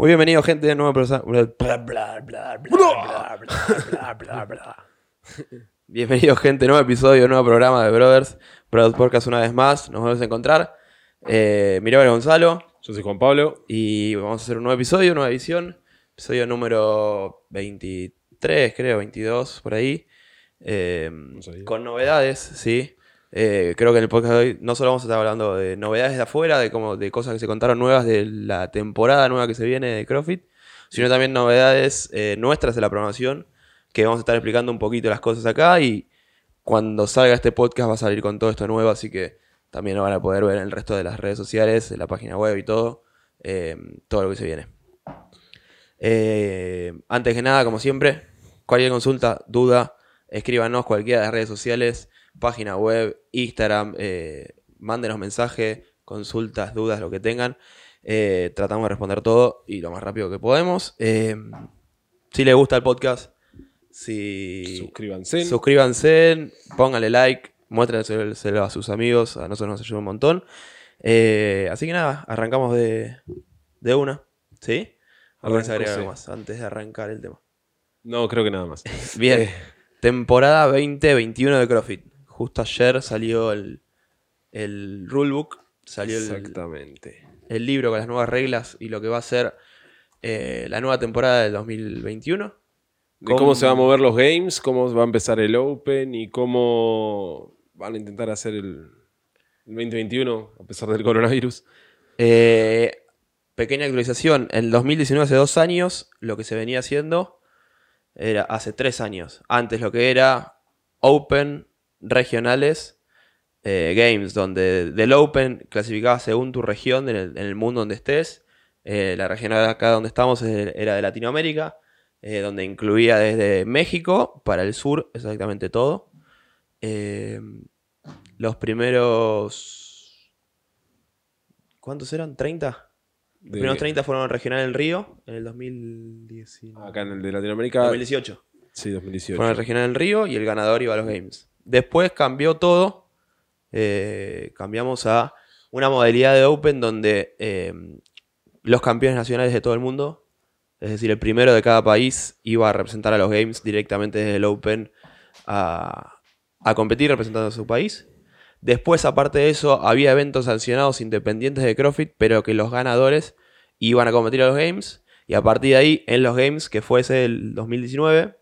Muy bienvenido, gente, de nuevo. Bienvenido, gente, nuevo episodio, nuevo programa de Brothers Podcast una vez más. Nos volvemos a encontrar. Mi nombre es Gonzalo. Yo soy Juan Pablo. Y vamos a hacer un nuevo episodio, nueva edición. Episodio número 23, creo, 22, por ahí. Con novedades, sí. Creo que en el podcast de hoy no solo vamos a estar hablando de novedades de afuera, de cosas que se contaron nuevas de la temporada nueva que se viene de CrossFit, sino también novedades nuestras de la programación, que vamos a estar explicando un poquito las cosas acá, y cuando salga este podcast va a salir con todo esto nuevo, así que también lo van a poder ver en el resto de las redes sociales, en la página web y todo, todo lo que se viene. Antes que nada, como siempre, cualquier consulta, duda, escríbanos cualquiera de las redes sociales, página web, Instagram, mándenos mensajes, consultas, dudas, lo que tengan. Tratamos de responder todo y lo más rápido que podemos. Si les gusta el podcast, suscríbanse, pónganle like, muéstrenselo a sus amigos, a nosotros nos ayuda un montón. Así que nada, arrancamos de una, ¿sí? ¿Alguien se agrega algo más antes de arrancar el tema? No, creo que nada más. Bien, temporada 2021 de CrossFit. Justo ayer salió el rulebook, salió el libro con las nuevas reglas y lo que va a ser la nueva temporada del 2021. De cómo se van a mover los Games, cómo va a empezar el Open y cómo van a intentar hacer el 2021 a pesar del coronavirus. Pequeña actualización. En 2019, hace 2 años, lo que se venía haciendo era hace 3 años. Antes lo que era Open, regionales, Games, donde del Open clasificabas según tu región en el mundo donde estés. La región acá donde estamos era de Latinoamérica, donde incluía desde México para el sur exactamente todo. Los primeros... ¿Cuántos eran? ¿30? Los primeros 30 fueron regional en Río en el 2019. Acá en el de Latinoamérica... 2018. Sí, 2018. Fueron regional en Río y el ganador iba a los Games. Después cambió todo, cambiamos a una modalidad de Open donde los campeones nacionales de todo el mundo, es decir, el primero de cada país, iba a representar a los Games directamente desde el Open a competir representando a su país. Después, aparte de eso, había eventos sancionados independientes de CrossFit, pero que los ganadores iban a competir a los Games. Y a partir de ahí, en los Games, que fue ese el 2019...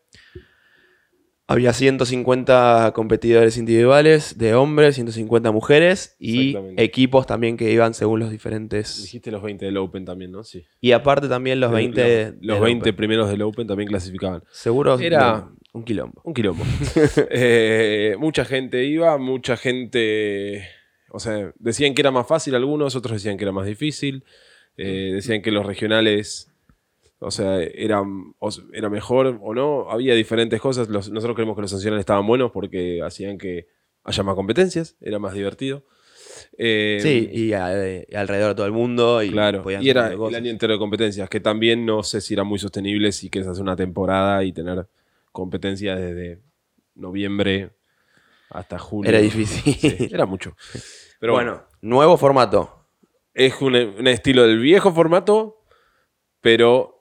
había 150 competidores individuales de hombres, 150 mujeres y equipos también que iban según los diferentes... Dijiste los 20 del Open también, ¿no? Sí. Y aparte también los 20... Los 20 Open. Primeros del Open también clasificaban. Seguro era un quilombo. Un quilombo. Mucha gente iba, mucha gente... O sea, decían que era más fácil algunos, otros decían que era más difícil. Decían que los regionales... O sea, era mejor o no. Había diferentes cosas. Nosotros creemos que los sancionales estaban buenos porque hacían que haya más competencias. Era más divertido. Sí, y alrededor de todo el mundo. Y claro, y era el año entero de competencias. Que también no sé si era muy sostenible si quieres hacer una temporada y tener competencias desde noviembre hasta julio. Era difícil. Sí, era mucho. Pero bueno, nuevo formato. Es un estilo del viejo formato, pero...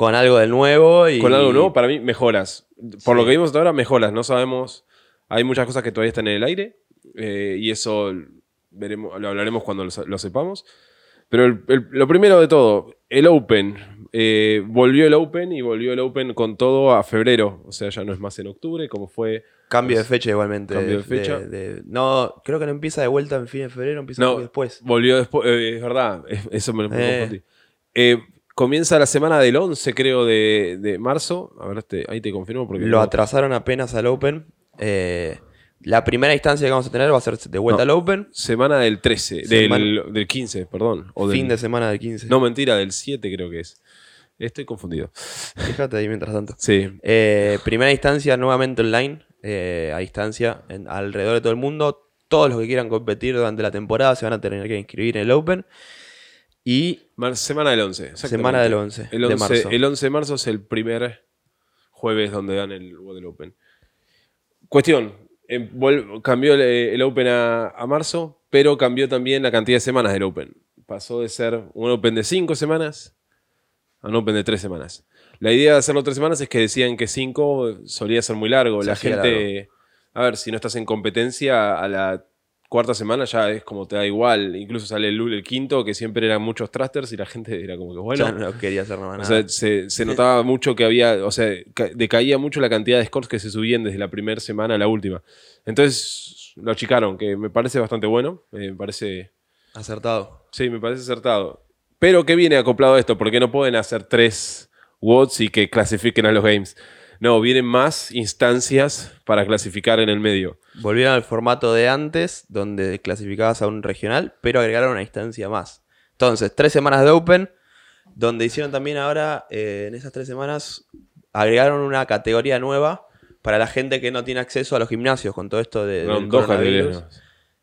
con algo del nuevo y... Con algo nuevo, para mí, mejoras. Por lo que vimos hasta ahora, mejoras. No sabemos... Hay muchas cosas que todavía están en el aire. Y eso lo hablaremos cuando lo sepamos. Pero lo primero de todo, el Open. Volvió el Open y volvió el Open con todo a febrero. O sea, ya no es más en octubre, como fue... Cambio de fecha igualmente. Cambio de fecha. No, creo que no empieza de vuelta en fin de febrero, empieza después. Volvió después. Es verdad, eso me lo confundí. Comienza la semana del 11, creo, de marzo. A ver, ahí te confirmo. Porque lo atrasaron apenas al Open. La primera instancia que vamos a tener va a ser de vuelta al Open. Semana del 13, del 15, perdón. O fin de semana del 15. No, mentira, del 7 creo que es. Estoy confundido. Fíjate ahí mientras tanto. Sí. Primera instancia nuevamente online, a distancia, alrededor de todo el mundo. Todos los que quieran competir durante la temporada se van a tener que inscribir en el Open. Y semana del 11. Semana del 11 de marzo. El 11 de marzo es el primer jueves donde dan el WOD Open. Cuestión, cambió el Open a marzo, pero cambió también la cantidad de semanas del Open. Pasó de ser un Open de 5 semanas un Open de 3 semanas. La idea de hacerlo 3 semanas es que decían que 5 solía ser muy largo. La gente, a ver, si no estás en competencia, a la 4ª semana ya es como te da igual. Incluso sale el 5º, que siempre eran muchos thrusters y la gente era como que bueno. Ya no quería hacer nada. O sea, se notaba mucho que había, o sea, decaía mucho la cantidad de scores que se subían desde la primera semana a la última. Entonces lo achicaron, que me parece bastante bueno. Me parece... acertado. Sí, me parece acertado. Pero ¿qué viene acoplado a esto? Porque no pueden hacer 3 WODs y que clasifiquen a los Games. No, vienen más instancias para clasificar en el medio. Volvieron al formato de antes, donde clasificabas a un regional, pero agregaron una instancia más. Entonces, 3 semanas de Open, donde hicieron también ahora, en esas 3 semanas, agregaron una categoría nueva para la gente que no tiene acceso a los gimnasios con todo esto de coronavirus.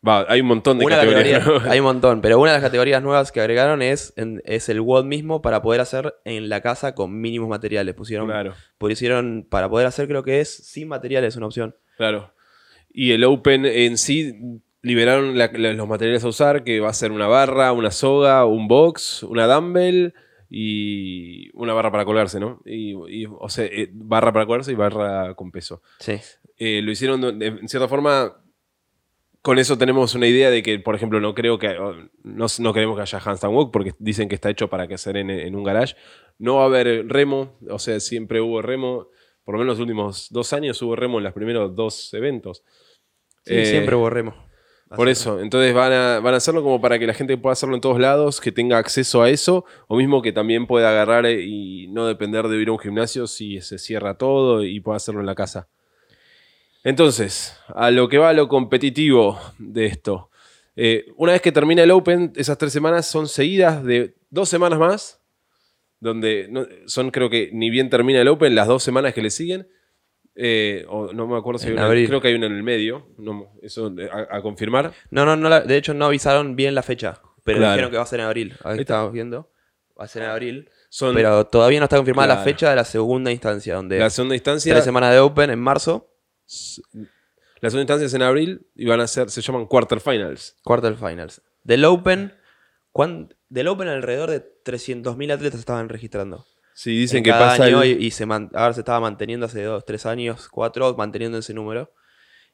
Va, hay un montón de categorías nuevas. Hay un montón, pero una de las categorías nuevas que agregaron es el WOD mismo para poder hacer en la casa con mínimos materiales. Pusieron para poder hacer, creo que es sin materiales, una opción. Claro. Y el Open en sí liberaron los materiales a usar, que va a ser una barra, una soga, un box, una dumbbell y una barra para colgarse, ¿no? O sea, barra para colgarse y barra con peso. Sí. Lo hicieron en cierta forma... Con eso tenemos una idea de que, por ejemplo, no queremos que haya Handstand Walk porque dicen que está hecho para que hacer en un garage. No va a haber remo, o sea, siempre hubo remo. Por lo menos los últimos 2 años hubo remo en los primeros 2 eventos. Sí, siempre hubo remo. Por eso, entonces van a hacerlo como para que la gente pueda hacerlo en todos lados, que tenga acceso a eso, o mismo que también pueda agarrar y no depender de ir a un gimnasio si se cierra todo y pueda hacerlo en la casa. Entonces, a lo que va lo competitivo de esto. Una vez que termina el Open, esas 3 semanas son seguidas de 2 semanas más, donde son, creo que ni bien termina el Open, las 2 semanas que le siguen. O no me acuerdo si hay una, creo que hay una en el medio. No, eso a confirmar. No, de hecho no avisaron bien la fecha, pero claro, dijeron que va a ser en abril. Ahí estamos viendo. Va a ser en abril. Pero todavía no está confirmada la fecha de la segunda instancia, donde la segunda instancia, 3 semanas de Open en marzo. Las dos instancias en abril y van a ser, se llaman Quarterfinals. Quarterfinals. Del Open alrededor de 300.000 atletas estaban registrando. Sí, dicen que pasa año y ahora se estaba manteniendo hace 2, 3 años, 4, manteniendo ese número.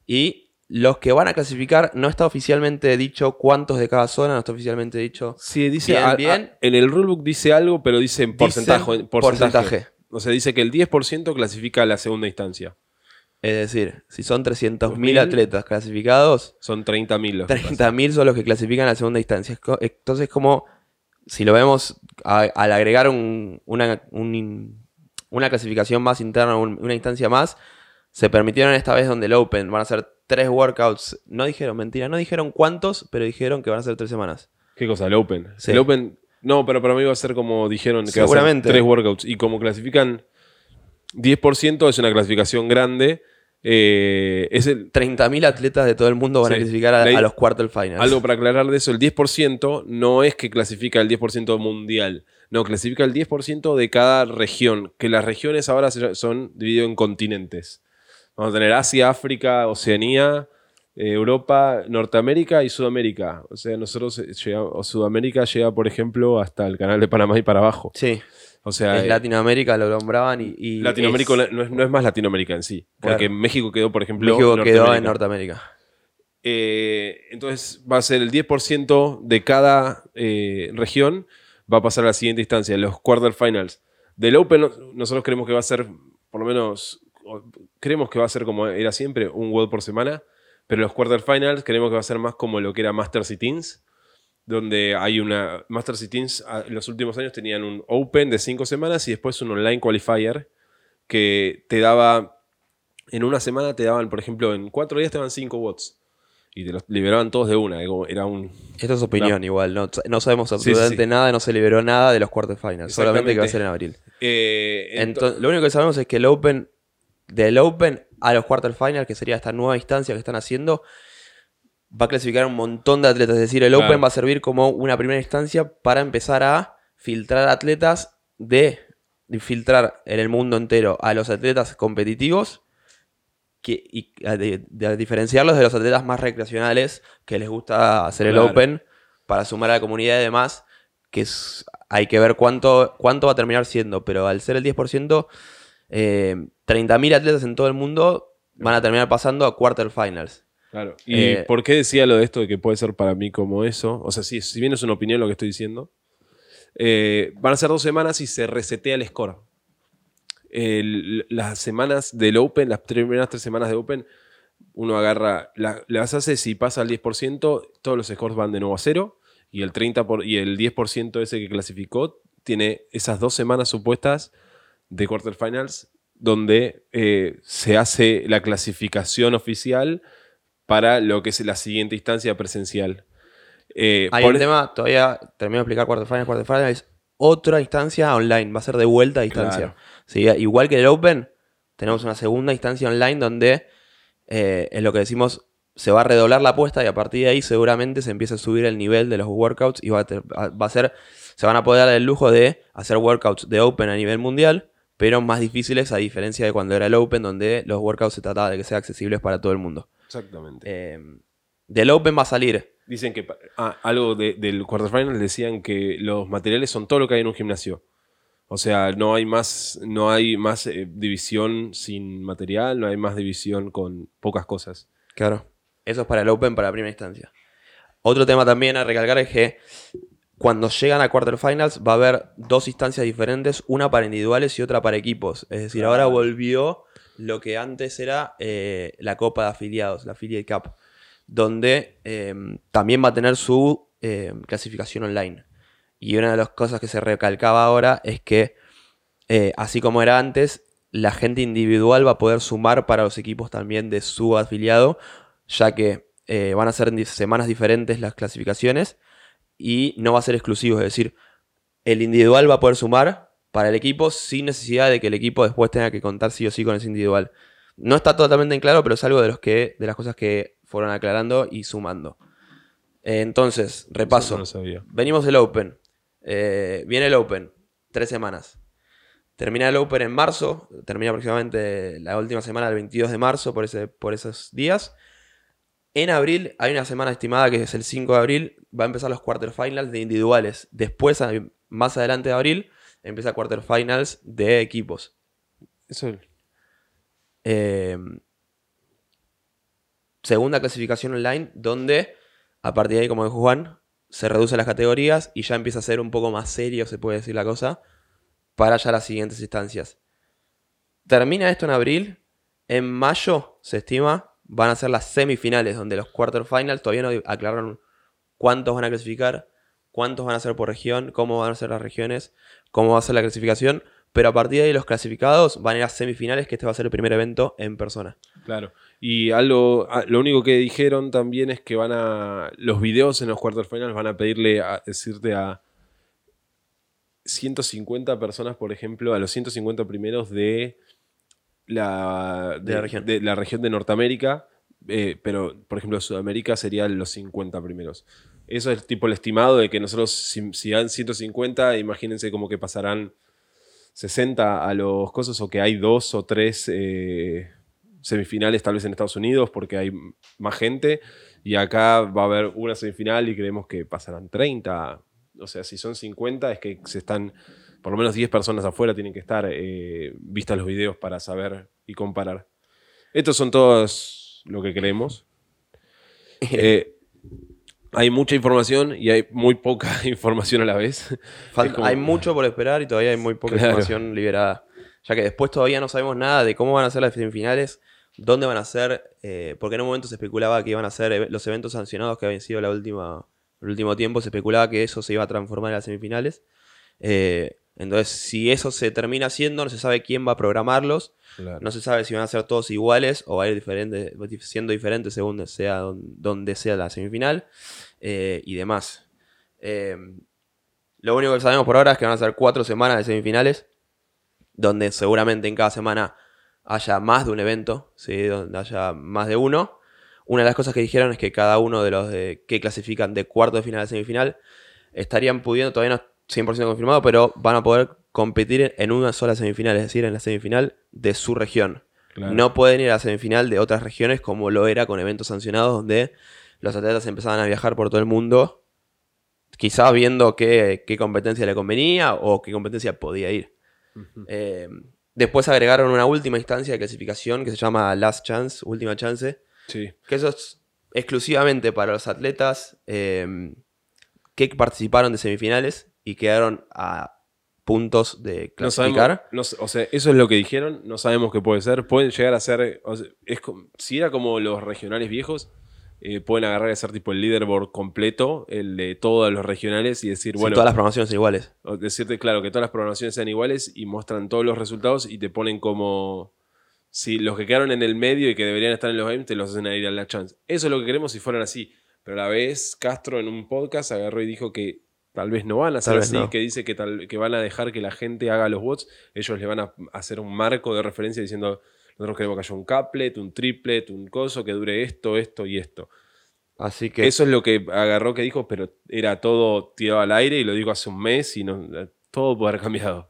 Y los que van a clasificar, no está oficialmente dicho cuántos de cada zona, no está oficialmente dicho. Sí, dice bien. En el rulebook dice algo, pero dice en porcentaje. O sea, dice que el 10% clasifica a la segunda instancia. Es decir, si son 300.000 atletas clasificados... Son 30.000. 30.000 son los que clasifican a la segunda instancia. Entonces, como si lo vemos al agregar una clasificación más interna, una instancia más, se permitieron esta vez donde el Open van a ser 3 workouts. No dijeron cuántos, pero dijeron que van a ser 3 semanas. ¿Qué cosa? ¿El Open? Sí. El Open... No, pero para mí va a ser como dijeron, que va a ser 3 workouts. Y como clasifican 10%, es una clasificación grande... 30.000 atletas de todo el mundo van a clasificar a los quarterfinals. Algo para aclarar de eso, el 10% no es que clasifica el 10% mundial, no, clasifica el 10% de cada región, que las regiones ahora son divididas en continentes. Vamos a tener Asia, África, Oceanía, Europa, Norteamérica y Sudamérica. O sea, Sudamérica llega, por ejemplo, hasta el canal de Panamá y para abajo. Sí. O sea, es Latinoamérica, lo nombraban y Latinoamérica no es más Latinoamérica en sí. Claro. Porque México quedó, por ejemplo, en Norteamérica. Entonces va a ser el 10% de cada región, va a pasar a la siguiente instancia, los quarterfinals. Del Open nosotros creemos que va a ser, por lo menos, creemos que va a ser como era siempre, un WOD por semana, pero los quarterfinals creemos que va a ser más como lo que era Masters y Teens, donde hay una... Masters y Teams en los últimos años tenían un Open de 5 semanas y después un Online Qualifier que te daba... En una semana te daban, por ejemplo, en 4 días te daban 5 WODs y te los liberaban todos de una. Era un... Esto es opinión igual, no sabemos absolutamente nada, no se liberó nada de los quarterfinals, solamente que va a ser en abril. Lo único que sabemos es que el Open... Del Open a los quarterfinals, que sería esta nueva instancia que están haciendo... Va a clasificar un montón de atletas. Es decir, el Open va a servir como una primera instancia para empezar a filtrar atletas filtrar en el mundo entero a los atletas competitivos y de diferenciarlos de los atletas más recreacionales que les gusta hacer el Open para sumar a la comunidad y demás, que es Hay que ver cuánto va a terminar siendo, pero al ser el 10%, 30.000 atletas en todo el mundo van a terminar pasando a Quarterfinals. Claro. ¿Y por qué decía lo de esto de que puede ser para mí como eso? O sea, si bien es una opinión lo que estoy diciendo, van a ser 2 semanas y se resetea el score. Las semanas del Open, las primeras 3 semanas de Open, uno agarra, las hace, si pasa al 10%, todos los scores van de nuevo a cero, y el 10% ese que clasificó tiene esas 2 semanas supuestas de quarterfinals donde se hace la clasificación oficial para lo que es la siguiente instancia presencial. Hay un tema, todavía termino de explicar quarterfinals, otra instancia online, va a ser de vuelta a distancia. Claro. Sí, igual que el Open, tenemos una segunda instancia online donde es lo que decimos, se va a redoblar la apuesta y a partir de ahí seguramente se empieza a subir el nivel de los workouts y va a ser, se van a poder dar el lujo de hacer workouts de Open a nivel mundial, pero más difíciles a diferencia de cuando era el Open, donde los workouts se trataba de que sean accesibles para todo el mundo. Exactamente. Del Open va a salir. Dicen que algo del quarterfinal decían que los materiales son todo lo que hay en un gimnasio. O sea, no hay más división sin material, no hay más división con pocas cosas. Claro. Eso es para el Open, para la primera instancia. Otro tema también a recalcar es que cuando llegan a quarterfinals va a haber 2 instancias diferentes, una para individuales y otra para equipos. Es decir, ahora volvió lo que antes era la Copa de Afiliados, la Affiliate Cup, donde también va a tener su clasificación online. Y una de las cosas que se recalcaba ahora es que, así como era antes, la gente individual va a poder sumar para los equipos también de su afiliado, ya que van a ser en semanas diferentes las clasificaciones y no va a ser exclusivo. Es decir, el individual va a poder sumar para el equipo sin necesidad de que el equipo después tenga que contar sí o sí con ese individual. No está totalmente en claro, pero es algo de las cosas que fueron aclarando y sumando. Entonces, repaso. Eso no lo sabía. Venimos del Open. Viene el Open, 3 semanas. Termina el Open en marzo, termina aproximadamente la última semana del 22 de marzo, por esos días. En abril, hay una semana estimada que es el 5 de abril, va a empezar los quarterfinals de individuales. Después, más adelante de abril, empieza quarterfinals de equipos. Eso es. Segunda clasificación online, donde a partir de ahí, como dijo Juan, se reducen las categorías y ya empieza a ser un poco más serio, se puede decir la cosa, para ya las siguientes instancias. Termina esto en abril. En mayo, se estima, van a ser las semifinales, donde los quarterfinals todavía no aclararon cuántos van a clasificar, cuántos van a ser por región, cómo van a ser las regiones, cómo va a ser la clasificación. Pero a partir de ahí los clasificados van a ir a semifinales, que este va a ser el primer evento en persona. Claro. Y algo, lo único que dijeron también es que van a... Los videos en los quarterfinals van a pedirle, a decirte a 150 personas, por ejemplo, a los 150 primeros de la región de Norteamérica, pero por ejemplo Sudamérica serían los 50 primeros. Eso es tipo el estimado de que nosotros, si dan 150, imagínense como que pasarán 60 a los cosas, o que hay 2 o 3 semifinales tal vez en Estados Unidos porque hay más gente, y acá va a haber una semifinal y creemos que pasarán 30. O sea, si son 50 es que se están, por lo menos 10 personas afuera tienen que estar vistas los videos para saber y comparar. Estos son todos lo que creemos. Hay mucha información y hay muy poca información a la vez. Hay mucho por esperar y todavía hay muy poca información liberada. Ya que después todavía no sabemos nada de cómo van a ser las semifinales, dónde van a ser, porque en un momento se especulaba que iban a ser los eventos sancionados que habían sido el último tiempo, se especulaba que eso se iba a transformar en las semifinales. Entonces, si eso se termina haciendo, no se sabe quién va a programarlos, claro. No se sabe si van a ser todos iguales o va a ir siendo diferente según sea donde sea la semifinal y demás. Lo único que sabemos por ahora es que van a ser 4 semanas de semifinales, donde seguramente en cada semana haya más de un evento, ¿sí? Donde haya más de uno. Una de las cosas que dijeron es que cada uno de los que clasifican de cuarto de final a semifinal estarían pudiendo, todavía no es 100% confirmado, pero van a poder competir en una sola semifinal, es decir, en la semifinal de su región. Claro. No pueden ir a la semifinal de otras regiones como lo era con eventos sancionados, donde los atletas empezaban a viajar por todo el mundo quizás viendo qué competencia le convenía o qué competencia podía ir. Uh-huh. Después agregaron una última instancia de clasificación que se llama Last Chance, última chance. Sí. Que eso es exclusivamente para los atletas que participaron de semifinales y quedaron a puntos de clasificar. No sabemos, no, o sea, eso es lo que dijeron, no sabemos qué puede ser. Pueden llegar a ser, o sea, si era como los regionales viejos, pueden agarrar y hacer tipo el leaderboard completo, el de todos los regionales y decir, sí, bueno... todas las programaciones son iguales. Decirte, claro, que todas las programaciones sean iguales y muestran todos los resultados y te ponen como... si los que quedaron en el medio y que deberían estar en los games te los hacen a ir a la chance. Eso es lo que queremos si fueran así. Pero a la vez Castro en un podcast agarró y dijo que tal vez no van a hacer así, no. Que dice que van a dejar que la gente haga los bots. Ellos le van a hacer un marco de referencia diciendo... nosotros queremos que haya un couplet, un triplet, un coso, que dure esto, esto y esto. Así que... eso es lo que agarró que dijo, pero era todo tirado al aire y lo dijo hace un mes y no, todo puede haber cambiado.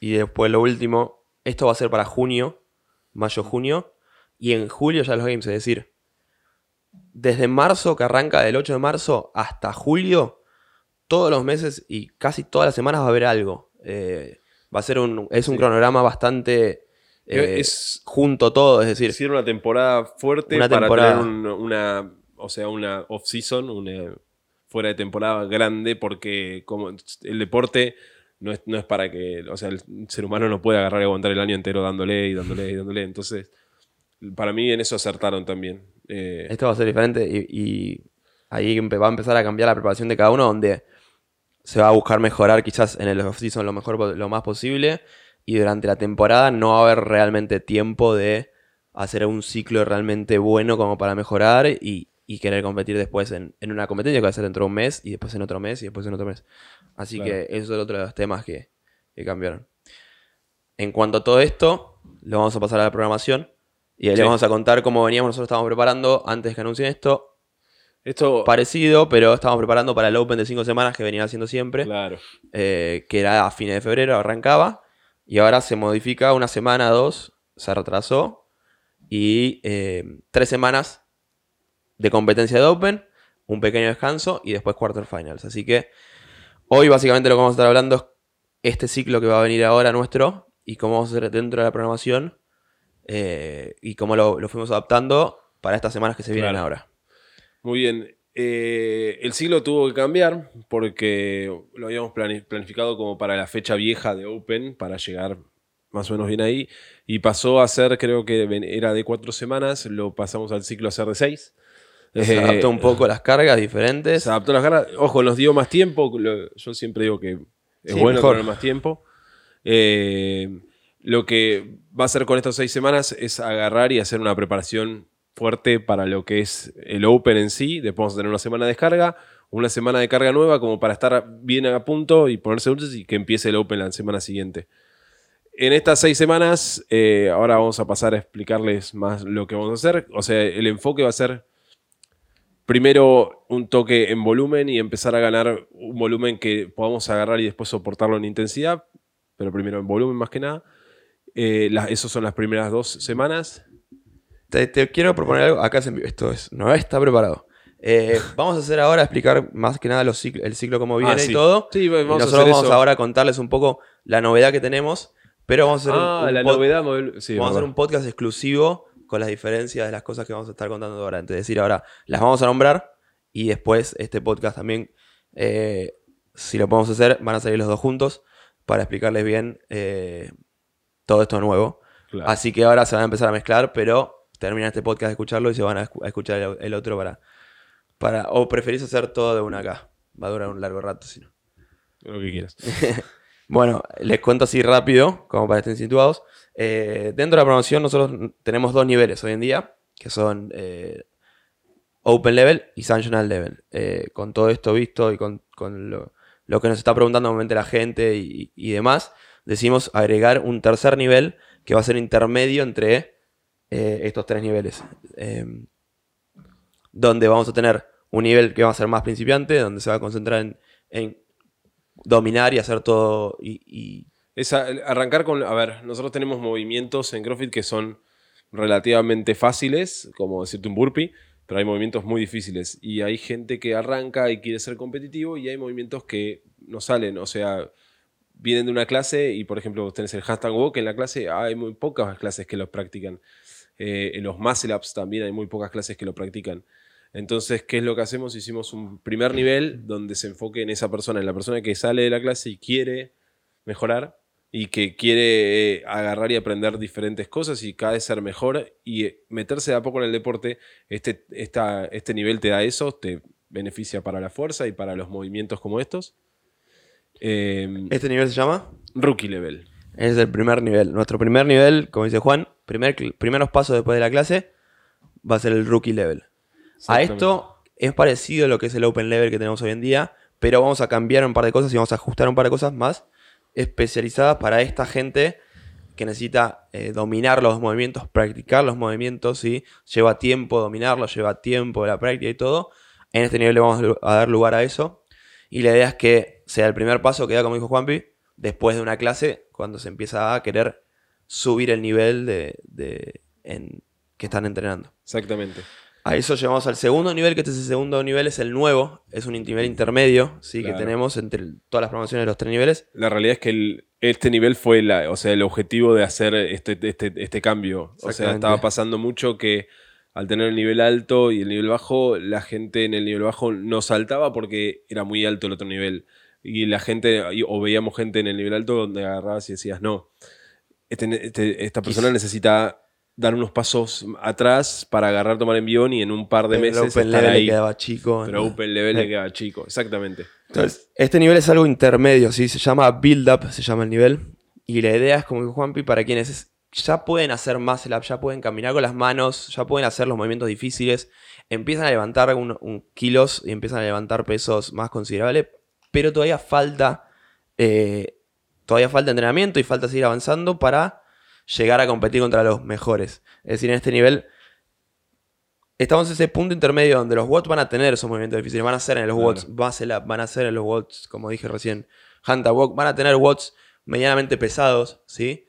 Y después lo último, esto va a ser para junio, mayo-junio, y en julio ya los games, es decir, desde marzo, que arranca del 8 de marzo hasta julio, todos los meses y casi todas las semanas va a haber algo. Va a ser un cronograma bastante... es junto todo, es decir... es una temporada fuerte, una temporada para tener una off-season, una fuera de temporada grande, porque como el deporte no es para que... o sea, el ser humano no puede agarrar y aguantar el año entero dándole y dándole y dándole. Entonces, para mí en eso acertaron también. Esto va a ser diferente y ahí va a empezar a cambiar la preparación de cada uno, donde se va a buscar mejorar quizás en el off-season lo más posible. Y durante la temporada no va a haber realmente tiempo de hacer un ciclo realmente bueno como para mejorar y querer competir después en una competencia que va a ser dentro de un mes y después en otro mes y después en otro mes. Así claro. Que esos son otros de los temas que cambiaron. En cuanto a todo esto, lo vamos a pasar a la programación y ahí sí. Les vamos a contar cómo veníamos. Nosotros estábamos preparando antes que anuncien esto. Parecido, pero estábamos preparando para el Open de 5 semanas que venía haciendo siempre. Claro. Que era a fines de febrero, arrancaba. Y ahora se modifica una semana, 2, se retrasó. Y 3 semanas de competencia de Open, un pequeño descanso y después Quarterfinals. Así que hoy básicamente lo que vamos a estar hablando es este ciclo que va a venir ahora nuestro y cómo vamos a hacer dentro de la programación y cómo lo fuimos adaptando para estas semanas que se vienen ahora. Muy bien. El ciclo tuvo que cambiar porque lo habíamos planificado como para la fecha vieja de Open, para llegar más o menos bien ahí, y pasó a ser, creo que era de 4 semanas, lo pasamos al ciclo a ser de 6. Se adaptó un poco las cargas diferentes. Se adaptó las cargas, ojo, nos dio más tiempo, yo siempre digo que es sí, bueno tener más tiempo. Lo que va a hacer con estas 6 semanas es agarrar y hacer una preparación fuerte para lo que es el Open en sí. Después vamos a tener una semana de descarga, una semana de carga nueva como para estar bien a punto y ponerse dulces y que empiece el Open la semana siguiente. En estas 6 semanas, ahora vamos a pasar a explicarles más lo que vamos a hacer. O sea, el enfoque va a ser primero un toque en volumen y empezar a ganar un volumen que podamos agarrar y después soportarlo en intensidad, pero primero en volumen más que nada. Esas son las primeras 2 semanas. Te quiero proponer algo. Acá esto no está preparado. Vamos a hacer ahora explicar más que nada el ciclo cómo viene sí. Y todo. Sí, vamos y nosotros a vamos eso. Ahora a contarles un poco la novedad que tenemos. Pero vamos a hacer vamos a hacer un podcast exclusivo con las diferencias de las cosas que vamos a estar contando ahora. Es decir, ahora las vamos a nombrar y después este podcast también, si lo podemos hacer, van a salir los dos juntos para explicarles bien todo esto nuevo. Claro. Así que ahora se van a empezar a mezclar, pero... terminan este podcast de escucharlo y se van a escuchar el otro para... o preferís hacer todo de una acá. Va a durar un largo rato, si no. Lo que quieras. Bueno, les cuento así rápido, como para que estén situados. Dentro de la promoción nosotros tenemos 2 niveles hoy en día, que son Open Level y Sanctional Level. Con todo esto visto y con lo que nos está preguntando obviamente la gente y demás, decidimos agregar un tercer nivel que va a ser intermedio entre... estos 3 niveles, donde vamos a tener un nivel que va a ser más principiante, donde se va a concentrar en dominar y hacer todo y... arrancar con... A ver, nosotros tenemos movimientos en CrossFit que son relativamente fáciles, como decirte un burpee, pero hay movimientos muy difíciles y hay gente que arranca y quiere ser competitivo y hay movimientos que no salen, o sea, vienen de una clase y, por ejemplo, tenés el Handstand Walk en la clase, hay muy pocas clases que los practican. En los muscle ups también hay muy pocas clases que lo practican. Entonces, ¿qué es lo que hacemos? Hicimos un primer nivel donde se enfoque en esa persona, en la persona que sale de la clase y quiere mejorar y que quiere agarrar y aprender diferentes cosas y cada vez ser mejor y meterse de a poco en el deporte. Este nivel te da eso, te beneficia para la fuerza y para los movimientos como estos. ¿Este nivel se llama? Rookie Level. Es el primer nivel. Nuestro primer nivel, como dice Juan, primeros pasos después de la clase, va a ser el Rookie Level. A esto es parecido a lo que es el Open Level que tenemos hoy en día, pero vamos a cambiar un par de cosas y vamos a ajustar un par de cosas más especializadas para esta gente que necesita dominar los movimientos, practicar los movimientos, ¿sí? Lleva tiempo dominarlos, lleva tiempo la práctica y todo. En este nivel le vamos a dar lugar a eso. Y la idea es que sea el primer paso que da, como dijo Juanpi, después de una clase, cuando se empieza a querer subir el nivel en que están entrenando. Exactamente. A eso llevamos al segundo nivel, que este es el segundo nivel, es el nuevo, es un nivel intermedio, ¿sí? Claro. Que tenemos entre todas las promociones de los tres niveles. La realidad es que este nivel fue el objetivo de hacer este cambio. O sea, estaba pasando mucho que al tener el nivel alto y el nivel bajo, la gente en el nivel bajo no saltaba porque era muy alto el otro nivel. Y la gente, o veíamos gente en el nivel alto donde agarrabas y decías, no, esta persona necesita dar unos pasos atrás para agarrar, tomar envión y en un par de meses Open Level ahí. Le quedaba chico. Pero Open Level le quedaba chico, exactamente. Entonces, este nivel es algo intermedio, ¿sí? Se llama Build-up, se llama el nivel. Y la idea es, como dijo Juanpi, para quienes ya pueden hacer muscle up, ya pueden caminar con las manos, ya pueden hacer los movimientos difíciles, empiezan a levantar kilos y empiezan a levantar pesos más considerables, pero todavía falta entrenamiento y falta seguir avanzando para llegar a competir contra los mejores. Es decir, en este nivel estamos en ese punto intermedio donde los WODs van a tener esos movimientos difíciles, van a hacer en los WODs muscle up, van a hacer en los WODs, como dije recién, Handstand Walk, van a tener WODs medianamente pesados, ¿sí?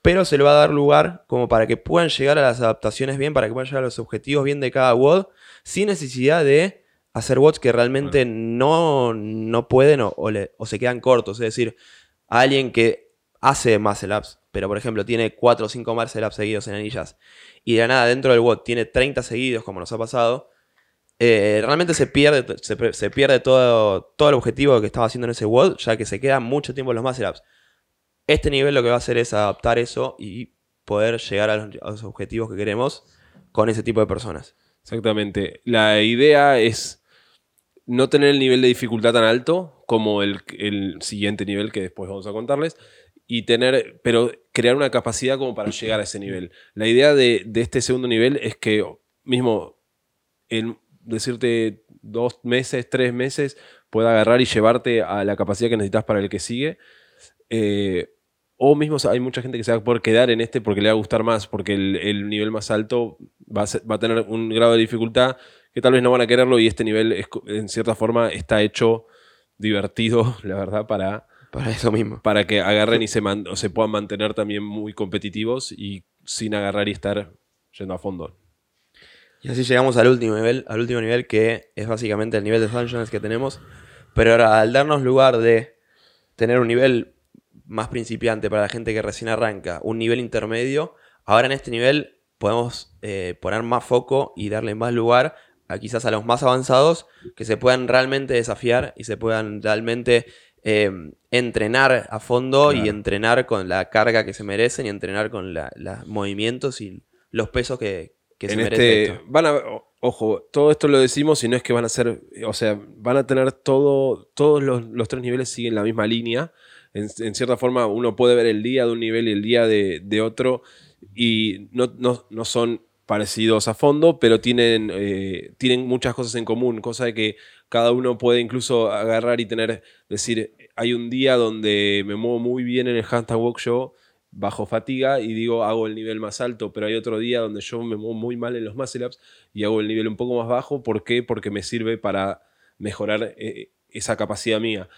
Pero se le va a dar lugar como para que puedan llegar a las adaptaciones bien, para que puedan llegar a los objetivos bien de cada WOD, sin necesidad de hacer WODs que realmente no pueden o se quedan cortos. Es decir, a alguien que hace muscle ups, pero por ejemplo tiene 4 o 5 muscle ups seguidos en anillas y de nada dentro del WOD tiene 30 seguidos, como nos ha pasado, realmente se pierde todo el objetivo que estaba haciendo en ese WOD, ya que se queda mucho tiempo en los muscle ups. Este nivel lo que va a hacer es adaptar eso y poder llegar a los objetivos que queremos con ese tipo de personas. Exactamente. La idea es no tener el nivel de dificultad tan alto como el siguiente nivel que después vamos a contarles, pero crear una capacidad como para llegar a ese nivel. La idea de este segundo nivel es que mismo en decirte 2 meses, 3 meses, pueda agarrar y llevarte a la capacidad que necesitas para el que sigue. O mismo hay mucha gente que se va a poder quedar en este porque le va a gustar más, porque el nivel más alto va a tener un grado de dificultad que tal vez no van a quererlo y este nivel en cierta forma está hecho divertido, la verdad, para eso mismo. Para que agarren y se puedan mantener también muy competitivos y sin agarrar y estar yendo a fondo. Y así llegamos al último nivel que es básicamente el nivel de functions que tenemos, pero ahora al darnos lugar de tener un nivel más principiante para la gente que recién arranca, un nivel intermedio, ahora en este nivel podemos poner más foco y darle más lugar a quizás a los más avanzados que se puedan realmente desafiar y se puedan realmente entrenar a fondo. Claro. Y entrenar con la carga que se merecen y entrenar con los movimientos y los pesos que se merecen. Ojo, todo esto lo decimos y no es que van a ser, o sea, van a tener todos los tres niveles siguen la misma línea. En cierta forma uno puede ver el día de un nivel y el día de otro y no son parecidos a fondo, pero tienen muchas cosas en común, cosa de que cada uno puede incluso agarrar y decir, hay un día donde me muevo muy bien en el Handstand Walk yo bajo fatiga y digo, hago el nivel más alto, pero hay otro día donde yo me muevo muy mal en los muscle ups y hago el nivel un poco más bajo. ¿Por qué? Porque me sirve para mejorar esa capacidad mía.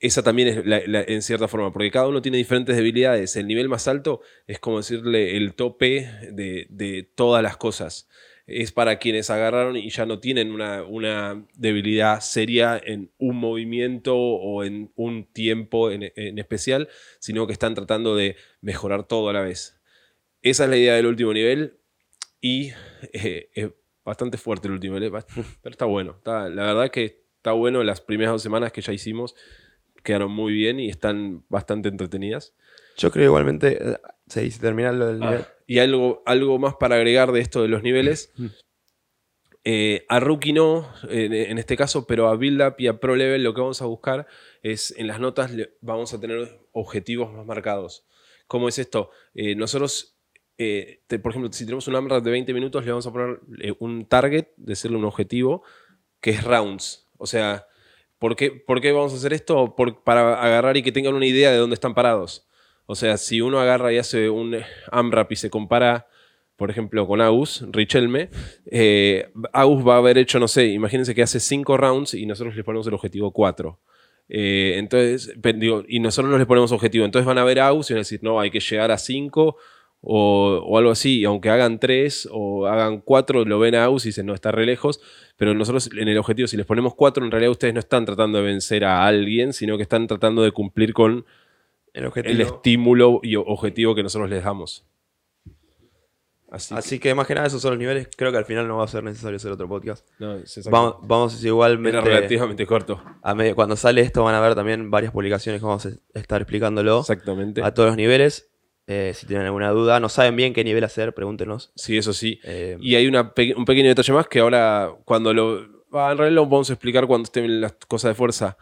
Esa también es en cierta forma, porque cada uno tiene diferentes debilidades. El nivel más alto es como decirle el tope de todas las cosas. es para quienes agarraron y ya no tienen una debilidad seria en un movimiento o en un tiempo en especial, sino que están tratando de mejorar todo a la vez. Esa es la idea del último nivel y es bastante fuerte el último nivel, pero está bueno. La verdad que está bueno. Las primeras 2 semanas que ya hicimos quedaron muy bien y están bastante entretenidas. Yo creo igualmente... Sí, se termina lo del nivel. Y algo más para agregar de esto de los niveles. A Rookie no, en este caso, pero a Build-up y a Pro Level lo que vamos a buscar es, en las notas vamos a tener objetivos más marcados. ¿Cómo es esto? Nosotros, por ejemplo, si tenemos un AMRAP de 20 minutos, le vamos a poner un target, decirle un objetivo, que es rounds. O sea, ¿por qué vamos a hacer esto? Para agarrar y que tengan una idea de dónde están parados. O sea, si uno agarra y hace un AMRAP y se compara, por ejemplo, con Agus, Richelme, Agus va a haber hecho, no sé, imagínense que hace 5 rounds y nosotros les ponemos el objetivo 4. Entonces, y nosotros no les ponemos objetivo. Entonces van a ver a Agus y van a decir, no, hay que llegar a 5 o algo así. Y aunque hagan 3 o hagan 4, lo ven a Agus y dicen, no, está re lejos. Pero nosotros en el objetivo, si les ponemos 4, en realidad ustedes no están tratando de vencer a alguien, sino que están tratando de cumplir con... el estímulo y objetivo que nosotros les damos. Así que más que nada esos son los niveles. Creo que al final no va a ser necesario hacer otro podcast. No, vamos igualmente... Era relativamente corto. Cuando sale esto van a ver también varias publicaciones que vamos a estar explicándolo. Exactamente. A todos los niveles. Si tienen alguna duda, no saben bien qué nivel hacer, pregúntenos. Sí, eso sí. Y hay un pequeño detalle más que ahora cuando en realidad lo vamos a explicar cuando estén las cosas de fuerza.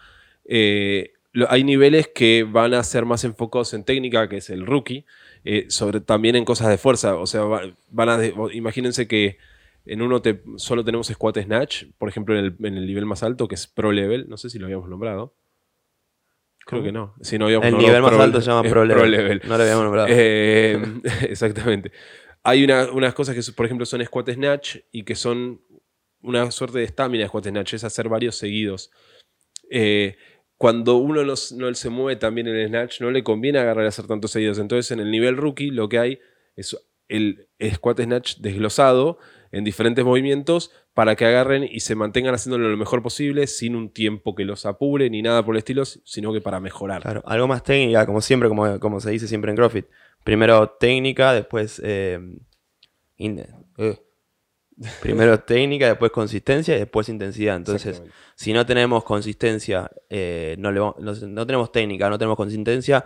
Hay niveles que van a ser más enfocados en técnica, que es el rookie, también en cosas de fuerza. O sea, imagínense que en uno solo tenemos Squat Snatch, por ejemplo, en el nivel más alto, que es Pro Level. No sé si lo habíamos nombrado. Creo que no. Si no habíamos el nivel más alto se llama Pro Level. No lo habíamos nombrado. Exactamente. Hay unas cosas que, por ejemplo, son Squat Snatch y que son una suerte de estamina de Squat Snatch. Es hacer varios seguidos. Cuando uno no se mueve también en el snatch, no le conviene agarrar y hacer tantos seguidos. Entonces, en el nivel rookie, lo que hay es el squat snatch desglosado en diferentes movimientos para que agarren y se mantengan haciéndolo lo mejor posible, sin un tiempo que los apure ni nada por el estilo, sino que para mejorar. Claro, algo más técnica, como siempre, como se dice siempre en CrossFit. Primero técnica, después... Primero técnica, después consistencia y después intensidad. Entonces, si no tenemos consistencia, no tenemos técnica, no tenemos consistencia,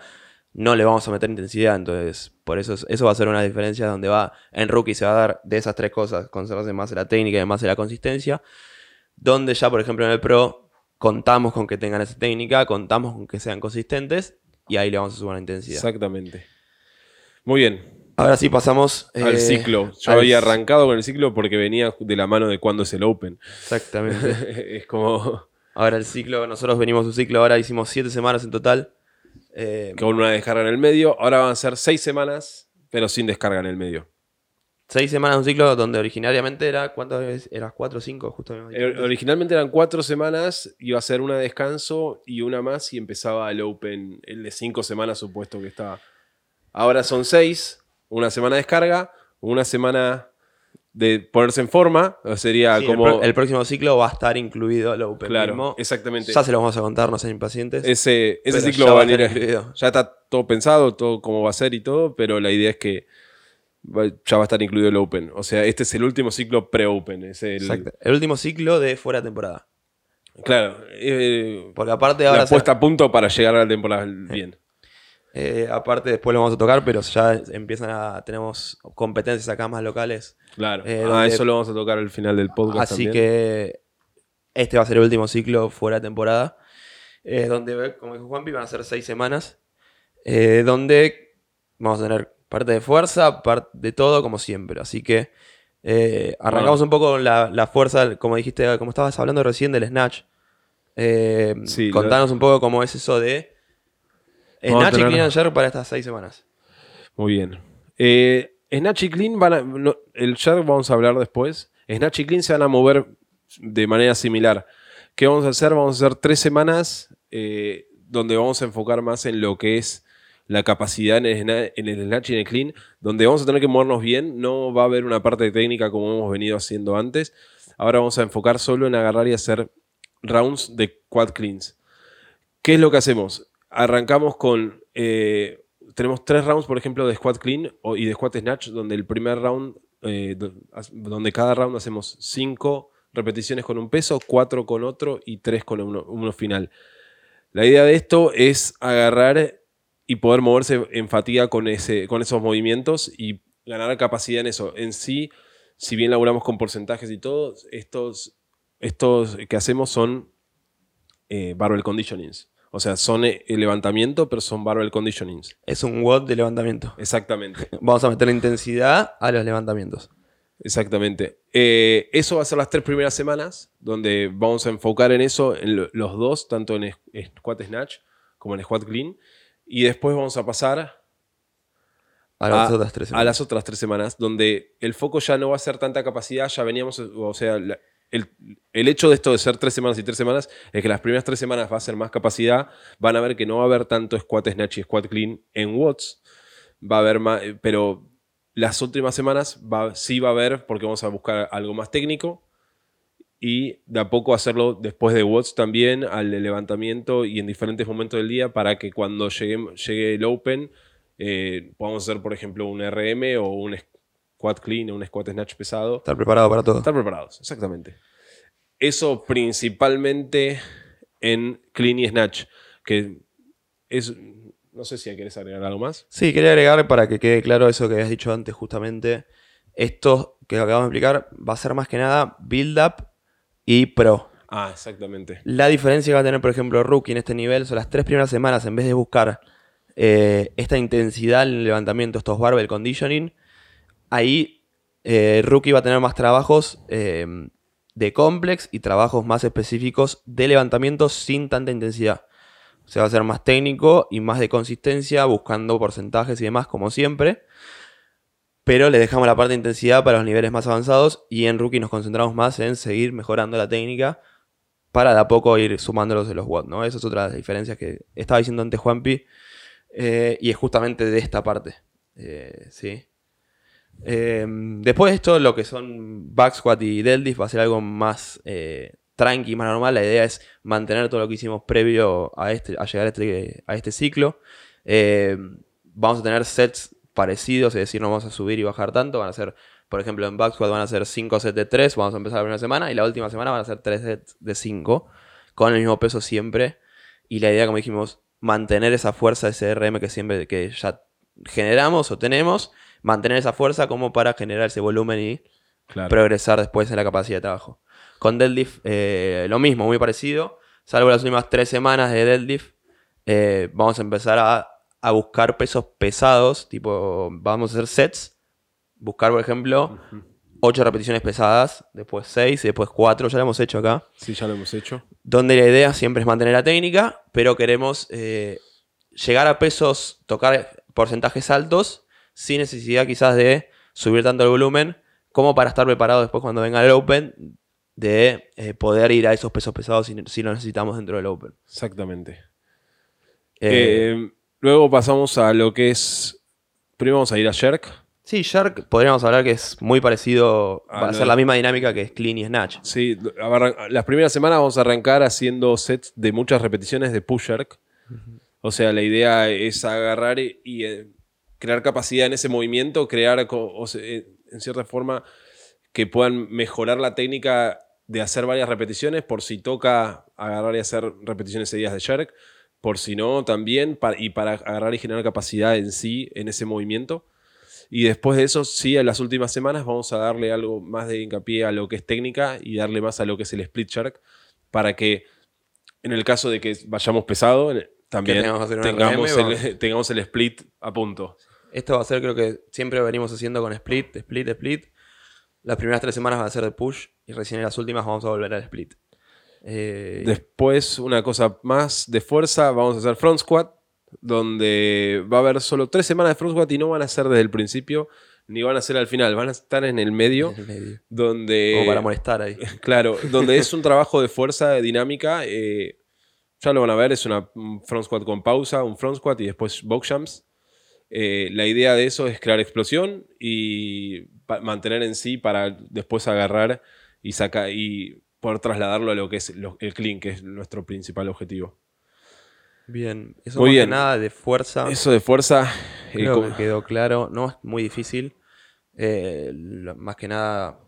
no le vamos a meter intensidad. Entonces, por eso va a ser una diferencia donde en rookie se va a dar de esas 3 cosas, conservarse más de la técnica y más de la consistencia. Donde ya, por ejemplo, en el pro, contamos con que tengan esa técnica, contamos con que sean consistentes y ahí le vamos a subir la intensidad. Exactamente. Muy bien. Ahora sí pasamos... al ciclo. Yo había arrancado con el ciclo porque venía de la mano de cuando es el Open. Exactamente. Es como... Ahora el ciclo, nosotros venimos de un ciclo, ahora hicimos 7 semanas en total. Con una descarga en el medio. Ahora van a ser 6 semanas, pero sin descarga en el medio. 6 semanas de un ciclo donde originariamente era... ¿Cuántas veces? ¿Eras 4 o 5? Justo originalmente eran 4 semanas, iba a ser una de descanso y una más y empezaba el Open, el de 5 semanas supuesto que estaba. Ahora son 6... Una semana de descarga, una semana de ponerse en forma. Sería sí, como... El próximo ciclo va a estar incluido el Open. Claro, mismo. Exactamente. Ya se los vamos a contar, no sean impacientes. Ese ciclo va a venir incluido. Ya está todo pensado, todo cómo va a ser y todo, pero la idea es que ya va a estar incluido el Open. O sea, este es el último ciclo pre-Open. Exacto. El último ciclo de fuera de temporada. Claro. Porque aparte ahora... La puesta a punto para llegar a la temporada bien. Aparte después lo vamos a tocar, pero ya tenemos competencias acá más locales. Claro, eso lo vamos a tocar al final del podcast así también. Que este va a ser el último ciclo fuera de temporada, donde, como dijo Juanpi, van a ser 6 semanas, donde vamos a tener parte de fuerza, parte de todo, como siempre. Así que arrancamos un poco la fuerza, como dijiste, como estabas hablando recién del snatch. Sí, contanos un poco cómo es eso de... Snatch y Clean and Jerk para estas 6 semanas. Muy bien. Snatch y Clean el Jerk vamos a hablar después. Snatch y Clean se van a mover de manera similar. ¿Qué vamos a hacer? Vamos a hacer 3 semanas donde vamos a enfocar más en lo que es la capacidad en el snatch y en el clean, donde vamos a tener que movernos bien. No va a haber una parte técnica como hemos venido haciendo antes. Ahora vamos a enfocar solo en agarrar y hacer rounds de quad cleans. ¿Qué es lo que hacemos? Arrancamos con... tenemos 3 rounds, por ejemplo, de squat clean y de squat snatch, donde el primer round, donde cada round hacemos 5 repeticiones con un peso, 4 con otro y 3 con uno final. La idea de esto es agarrar y poder moverse en fatiga con esos movimientos y ganar capacidad en eso. En sí, si bien laburamos con porcentajes y todo, estos que hacemos son barbell conditionings. O sea, son el levantamiento, pero son barbell conditionings. Es un WOD de levantamiento. Exactamente. Vamos a meter la intensidad a los levantamientos. Exactamente. Eso va a ser las 3 primeras semanas, donde vamos a enfocar en eso, en los 2, tanto en squat snatch como en squat clean. Y después vamos a pasar a las otras 3 semanas, donde el foco ya no va a ser tanta capacidad. Ya veníamos, o sea... El hecho de esto de ser 3 semanas y 3 semanas es que las primeras 3 semanas va a ser más capacidad. Van a ver que no va a haber tanto squat snatch y squat clean en watts. Va a haber más, pero las últimas semanas sí va a haber, porque vamos a buscar algo más técnico. Y de a poco hacerlo después de watts también, al levantamiento y en diferentes momentos del día, para que cuando llegue el Open podamos hacer, por ejemplo, un RM o un squat clean o un squat snatch pesado. Estar preparado para todo. Estar preparados, exactamente. Eso principalmente en clean y snatch. Que es, no sé si querés agregar algo más. Sí, quería agregar para que quede claro eso que habías dicho antes justamente. Esto que acabamos de explicar va a ser más que nada build-up y pro. Ah, exactamente. La diferencia que va a tener, por ejemplo, Rookie en este nivel son las 3 primeras semanas, en vez de buscar esta intensidad en el levantamiento, estos barbell conditioning. Ahí Rookie va a tener más trabajos de complex y trabajos más específicos de levantamiento sin tanta intensidad. O sea, va a ser más técnico y más de consistencia, buscando porcentajes y demás como siempre. Pero le dejamos la parte de intensidad para los niveles más avanzados y en Rookie nos concentramos más en seguir mejorando la técnica para de a poco ir sumándolos en los WOD, ¿no? Esa es otra de las diferencias que estaba diciendo antes Juanpi y es justamente de esta parte, ¿sí? Después de esto, lo que son back squat y deadlift va a ser algo más tranqui, más normal. La idea es mantener todo lo que hicimos previo a llegar a este ciclo. Vamos a tener sets parecidos, es decir, no vamos a subir y bajar tanto. Van a ser, por ejemplo, en back squat van a ser 5 sets de 3. Vamos a empezar la primera semana y la última semana van a ser 3 sets de 5 con el mismo peso siempre. Y la idea, como dijimos, mantener esa fuerza, ese RM que ya generamos o tenemos, mantener esa fuerza como para generar ese volumen y progresar después en la capacidad de trabajo. Con deadlift lo mismo, muy parecido, salvo las últimas 3 semanas de deadlift. Vamos a empezar a buscar pesos pesados, tipo vamos a hacer sets, buscar por ejemplo 8 repeticiones pesadas, después 6 y después 4, ya lo hemos hecho acá. Sí, ya lo hemos hecho. Donde la idea siempre es mantener la técnica, pero queremos llegar a pesos, tocar porcentajes altos, sin necesidad quizás de subir tanto el volumen, como para estar preparado después cuando venga el Open, de poder ir a esos pesos pesados si lo necesitamos dentro del Open. Exactamente. Luego pasamos a lo que es... Primero vamos a ir a Jerk. Sí, Jerk podríamos hablar que es muy parecido, va a ser la misma dinámica que es Clean y Snatch. Sí, las primeras semanas vamos a arrancar haciendo sets de muchas repeticiones de Push Jerk. Uh-huh. O sea, la idea es agarrar y crear capacidad en ese movimiento, crear, o sea, en cierta forma, que puedan mejorar la técnica de hacer varias repeticiones, por si toca agarrar y hacer repeticiones seguidas de jerk, por si no también, para agarrar y generar capacidad en sí, en ese movimiento. Y después de eso, sí, en las últimas semanas vamos a darle algo más de hincapié a lo que es técnica y darle más a lo que es el split jerk, para que en el caso de que vayamos pesado, también tengamos el split a punto. Esto va a ser, creo que siempre venimos haciendo con split. Las primeras 3 semanas van a ser de push y recién en las últimas vamos a volver al split. Después, una cosa más de fuerza, vamos a hacer front squat, donde va a haber solo 3 semanas de front squat y no van a ser desde el principio ni van a ser al final, van a estar en el medio. Donde, como para molestar ahí. Claro, donde es un trabajo de fuerza, de dinámica. ya lo van a ver, es una front squat con pausa, un front squat y después box jumps. La idea de eso es crear explosión y mantener en sí para después agarrar y sacar y poder trasladarlo a lo que es el clean, que es nuestro principal objetivo. Bien, eso muy más bien. Que nada de fuerza. Eso de fuerza. Creo que quedó claro. No es muy difícil. Más que nada,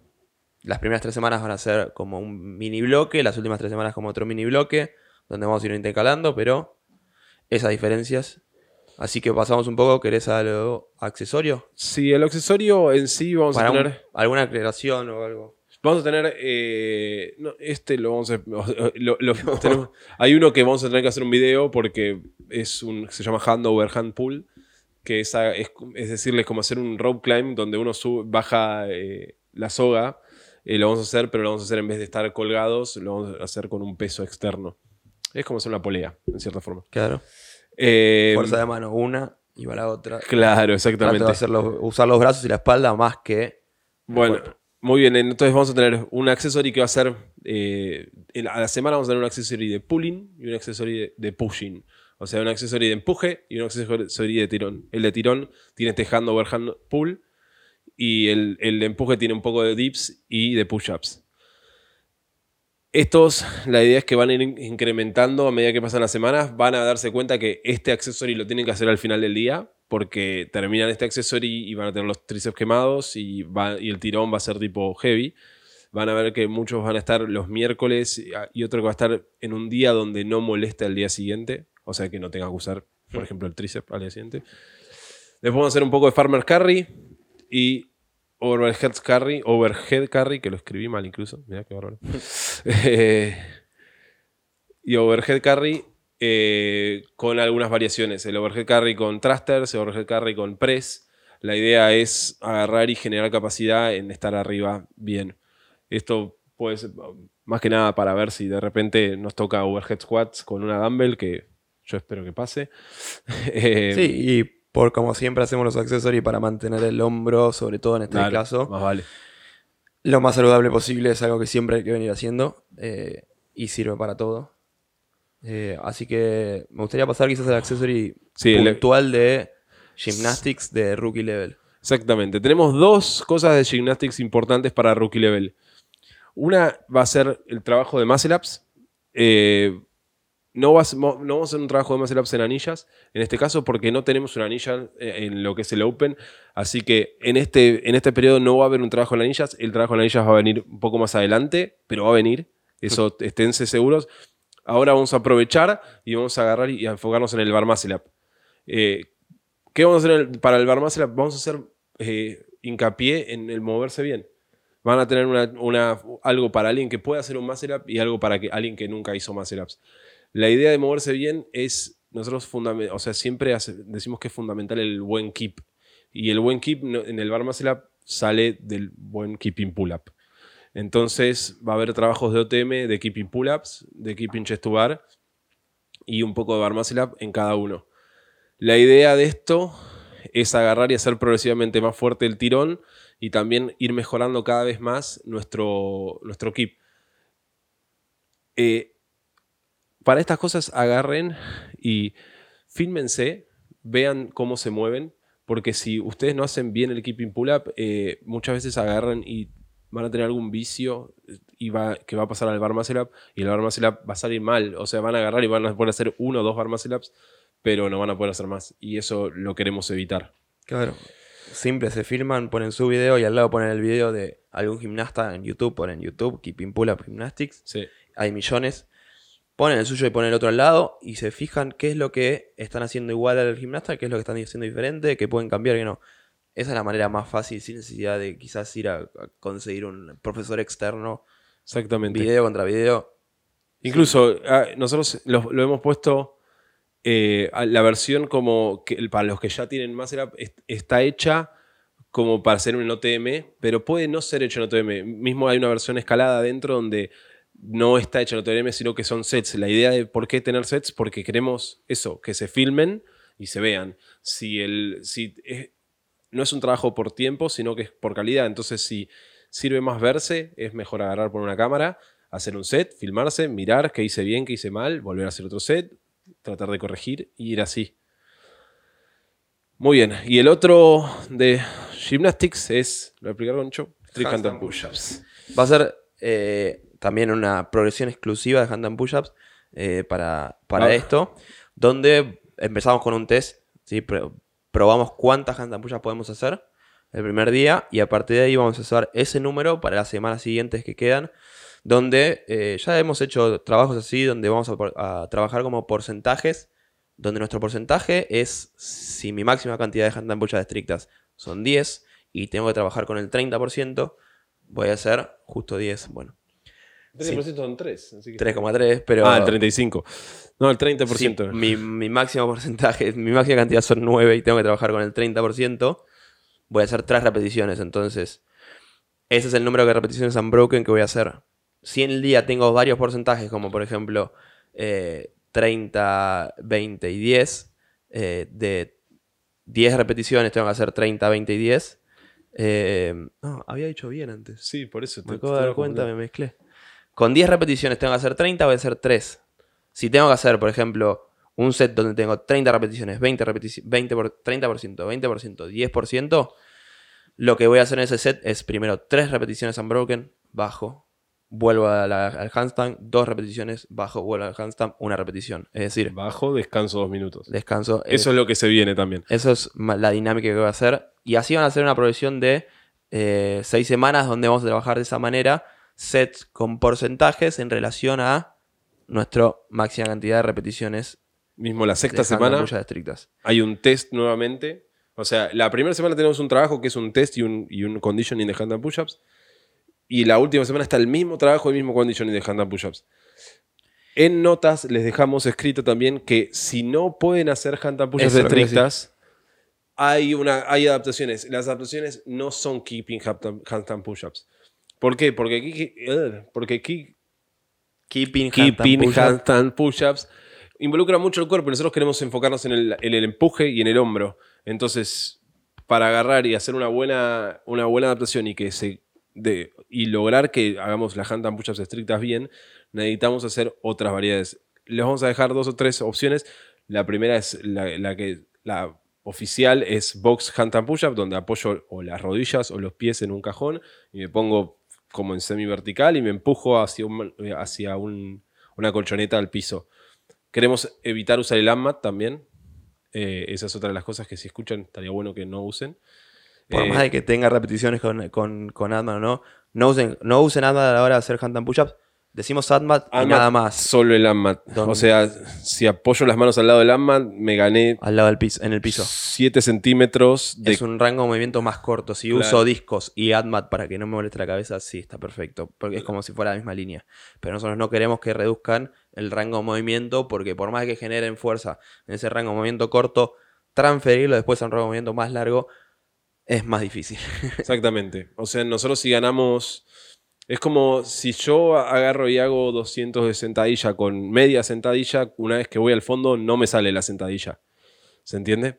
las primeras 3 semanas van a ser como un mini bloque, las últimas 3 semanas como otro mini bloque, donde vamos a ir intercalando, pero esas diferencias. Así que pasamos un poco, ¿querés a lo accesorio? Sí, el accesorio en sí vamos para a tener... ¿Alguna aclaración o algo? Vamos a tener... no, este lo vamos a... Lo tenemos, hay uno que vamos a tener que hacer un video porque es se llama Hand Over Hand Pull, que es decirles como hacer un rope climb donde uno baja la soga. Lo vamos a hacer, pero lo vamos a hacer en vez de estar colgados, lo vamos a hacer con un peso externo. Es como hacer una polea, en cierta forma. Claro. Fuerza de mano una y va la otra. Claro, exactamente. Trato de usar los brazos y la espalda más que... Bueno, muy bien. Entonces vamos a tener un accessory que va a ser... a la semana vamos a tener un accessory de pulling y un accessory de pushing. O sea, un accessory de empuje y un accessory de tirón. El de tirón tiene este hand over hand pull y el de empuje tiene un poco de dips y de push-ups. Estos, la idea es que van a ir incrementando a medida que pasan las semanas. Van a darse cuenta que este accessory lo tienen que hacer al final del día porque terminan este accessory y van a tener los tríceps quemados y el tirón va a ser tipo heavy. Van a ver que muchos van a estar los miércoles y otro que va a estar en un día donde no molesta el día siguiente. O sea que no tenga que usar, por ejemplo, el tríceps al día siguiente. Después vamos a hacer un poco de Farmer Carry y... Overhead Carry, que lo escribí mal incluso. Mirá qué bárbaro. Y Overhead Carry con algunas variaciones. El Overhead Carry con thrusters, el Overhead Carry con press. La idea es agarrar y generar capacidad en estar arriba bien. Esto puede ser más que nada para ver si de repente nos toca Overhead Squats con una dumbbell, que yo espero que pase. Sí, y... como siempre hacemos los accesorios para mantener el hombro, sobre todo en este caso. Más vale. Lo más saludable posible es algo que siempre hay que venir haciendo y sirve para todo. Así que me gustaría pasar quizás al accesorio puntual de Gymnastics de Rookie Level. Exactamente. Tenemos 2 cosas de Gymnastics importantes para Rookie Level. Una va a ser el trabajo de Muscle Ups. No vamos a hacer un trabajo de muscle ups en anillas, en este caso porque no tenemos una anilla en lo que es el Open. Así que en este periodo no va a haber un trabajo en anillas. El trabajo en anillas va a venir un poco más adelante, pero va a venir. Eso esténse seguros. Ahora vamos a aprovechar y vamos a agarrar y a enfocarnos en el bar muscle up. ¿Qué vamos a hacer para el bar muscle up? Vamos a hacer hincapié en el moverse bien. Van a tener algo para alguien que pueda hacer un muscle up y algo para alguien que nunca hizo muscle ups. La idea de moverse bien es, nosotros siempre decimos que es fundamental el buen keep. Y el buen keep en el bar muscle up sale del buen kipping pull-up. Entonces va a haber trabajos de OTM, de kipping pull-ups, de kipping chest to bar y un poco de bar muscle up en cada uno. La idea de esto es agarrar y hacer progresivamente más fuerte el tirón y también ir mejorando cada vez más nuestro keep. Para estas cosas agarren y fílmense, vean cómo se mueven, porque si ustedes no hacen bien el kipping pull-up, muchas veces agarran y van a tener algún vicio que va a pasar al bar muscle up y el bar muscle up va a salir mal. O sea, van a agarrar y van a poder hacer 1 o 2 bar muscle ups, pero no van a poder hacer más. Y eso lo queremos evitar. Claro. Simple, se filman, ponen su video y al lado ponen el video de algún gimnasta en YouTube, ponen YouTube, kipping pull-up gymnastics. Sí. Hay millones. Ponen el suyo y ponen el otro al lado y se fijan qué es lo que están haciendo igual al gimnasta, qué es lo que están haciendo diferente, qué pueden cambiar y no. Esa es la manera más fácil, sin necesidad de quizás ir a conseguir un profesor externo. Exactamente. Video contra video. Incluso nosotros lo hemos puesto, la versión como que para los que ya tienen muscle up está hecha como para ser un OTM, pero puede no ser hecho en OTM. Mismo hay una versión escalada adentro donde... no está hecho en OTM, sino que son sets. La idea de por qué tener sets, porque queremos eso, que se filmen y se vean. No es un trabajo por tiempo, sino que es por calidad. Entonces, si sirve más verse, es mejor agarrar por una cámara hacer un set, filmarse, mirar qué hice bien, qué hice mal, volver a hacer otro set, tratar de corregir y ir así. Muy bien. Y el otro de gymnastics es, lo voy a explicar, Goncho, handstand push-ups. Va a ser también una progresión exclusiva de handstand push-ups para esto, donde empezamos con un test, ¿sí? Probamos cuántas handstand push-ups podemos hacer el primer día y a partir de ahí vamos a usar ese número para las semanas siguientes que quedan, donde ya hemos hecho trabajos así, donde vamos a trabajar como porcentajes, donde nuestro porcentaje es si mi máxima cantidad de handstand push-ups estrictas son 10 y tengo que trabajar con el 30%, voy a hacer justo 10, bueno. 30% sí. Son 3. 3,3, pero... Ah, el 35. No, el 30%. Sí, mi máximo porcentaje, mi máxima cantidad son 9 y tengo que trabajar con el 30%. Voy a hacer 3 repeticiones, entonces. Ese es el número de repeticiones unbroken que voy a hacer. Si en el día tengo varios porcentajes, como por ejemplo 30, 20 y 10, de 10 repeticiones tengo que hacer 30, 20 y 10. No, había dicho bien antes. Sí, por eso. Me acabo de dar cuenta, me mezclé. Con 10 repeticiones tengo que hacer 30, voy a hacer 3. Si tengo que hacer, por ejemplo, un set donde tengo 30 repeticiones, 30%, 20%, 10%, lo que voy a hacer en ese set es primero 3 repeticiones unbroken, bajo, vuelvo al handstand, 2 repeticiones, bajo, vuelvo al handstand, 1 repetición. Es decir... Bajo, descanso 2 minutos. Descanso. Eso es lo que se viene también. Eso es la dinámica que voy a hacer. Y así van a hacer una progresión de 6 semanas donde vamos a trabajar de esa manera... Sets con porcentajes en relación a nuestra máxima cantidad de repeticiones. Mismo la sexta semana hay un test nuevamente. O sea, la primera semana tenemos un trabajo que es un test y un conditioning de handstand push-ups. Y la última semana está el mismo trabajo y el mismo conditioning de handstand push-ups. En notas les dejamos escrito también que si no pueden hacer handstand push-ups estrictas, hay adaptaciones. Las adaptaciones no son keeping handstand push-ups. ¿Por qué? Porque keeping handstand push-ups involucra mucho el cuerpo y nosotros queremos enfocarnos en el empuje y en el hombro. Entonces, para agarrar y hacer una buena adaptación y lograr que hagamos las handstand push-ups estrictas bien, necesitamos hacer otras variedades. Les vamos a dejar 2 o 3 opciones. La primera es la oficial, es box handstand push-up, donde apoyo o las rodillas o los pies en un cajón y me pongo como en semi-vertical y me empujo hacia una colchoneta al piso. Queremos evitar usar el AMRAP también. Esa es otra de las cosas que si escuchan estaría bueno que no usen. Por más de que tenga repeticiones con AMRAP o no usen AMRAP a la hora de hacer handstand push-ups. Decimos AMRAP y nada más. Solo el AMRAP. O sea, si apoyo las manos al lado del AMRAP, me gané... Al lado del piso, en el piso. 7 centímetros de... Es un rango de movimiento más corto. Si uso discos y AMRAP para que no me moleste la cabeza, sí, está perfecto. Porque es como si fuera la misma línea. Pero nosotros no queremos que reduzcan el rango de movimiento porque por más que generen fuerza en ese rango de movimiento corto, transferirlo después a un rango de movimiento más largo es más difícil. Exactamente. O sea, nosotros si ganamos... Es como si yo agarro y hago 200 de sentadilla con media sentadilla, una vez que voy al fondo no me sale la sentadilla. ¿Se entiende?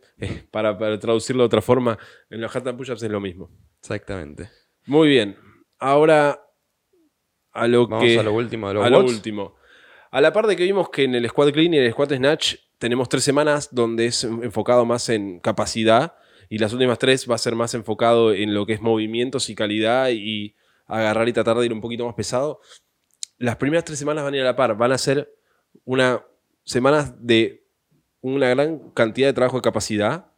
Para traducirlo de otra forma, en los handstand push-ups es lo mismo. Exactamente. Muy bien. Ahora vamos a lo último. A la par de que vimos que en el Squat Clean y el Squat Snatch tenemos 3 semanas donde es enfocado más en capacidad y las últimas 3 va a ser más enfocado en lo que es movimientos y calidad y... agarrar y tratar de ir un poquito más pesado. Las primeras 3 semanas van a ir a la par. Van a ser unas semanas de una gran cantidad de trabajo de capacidad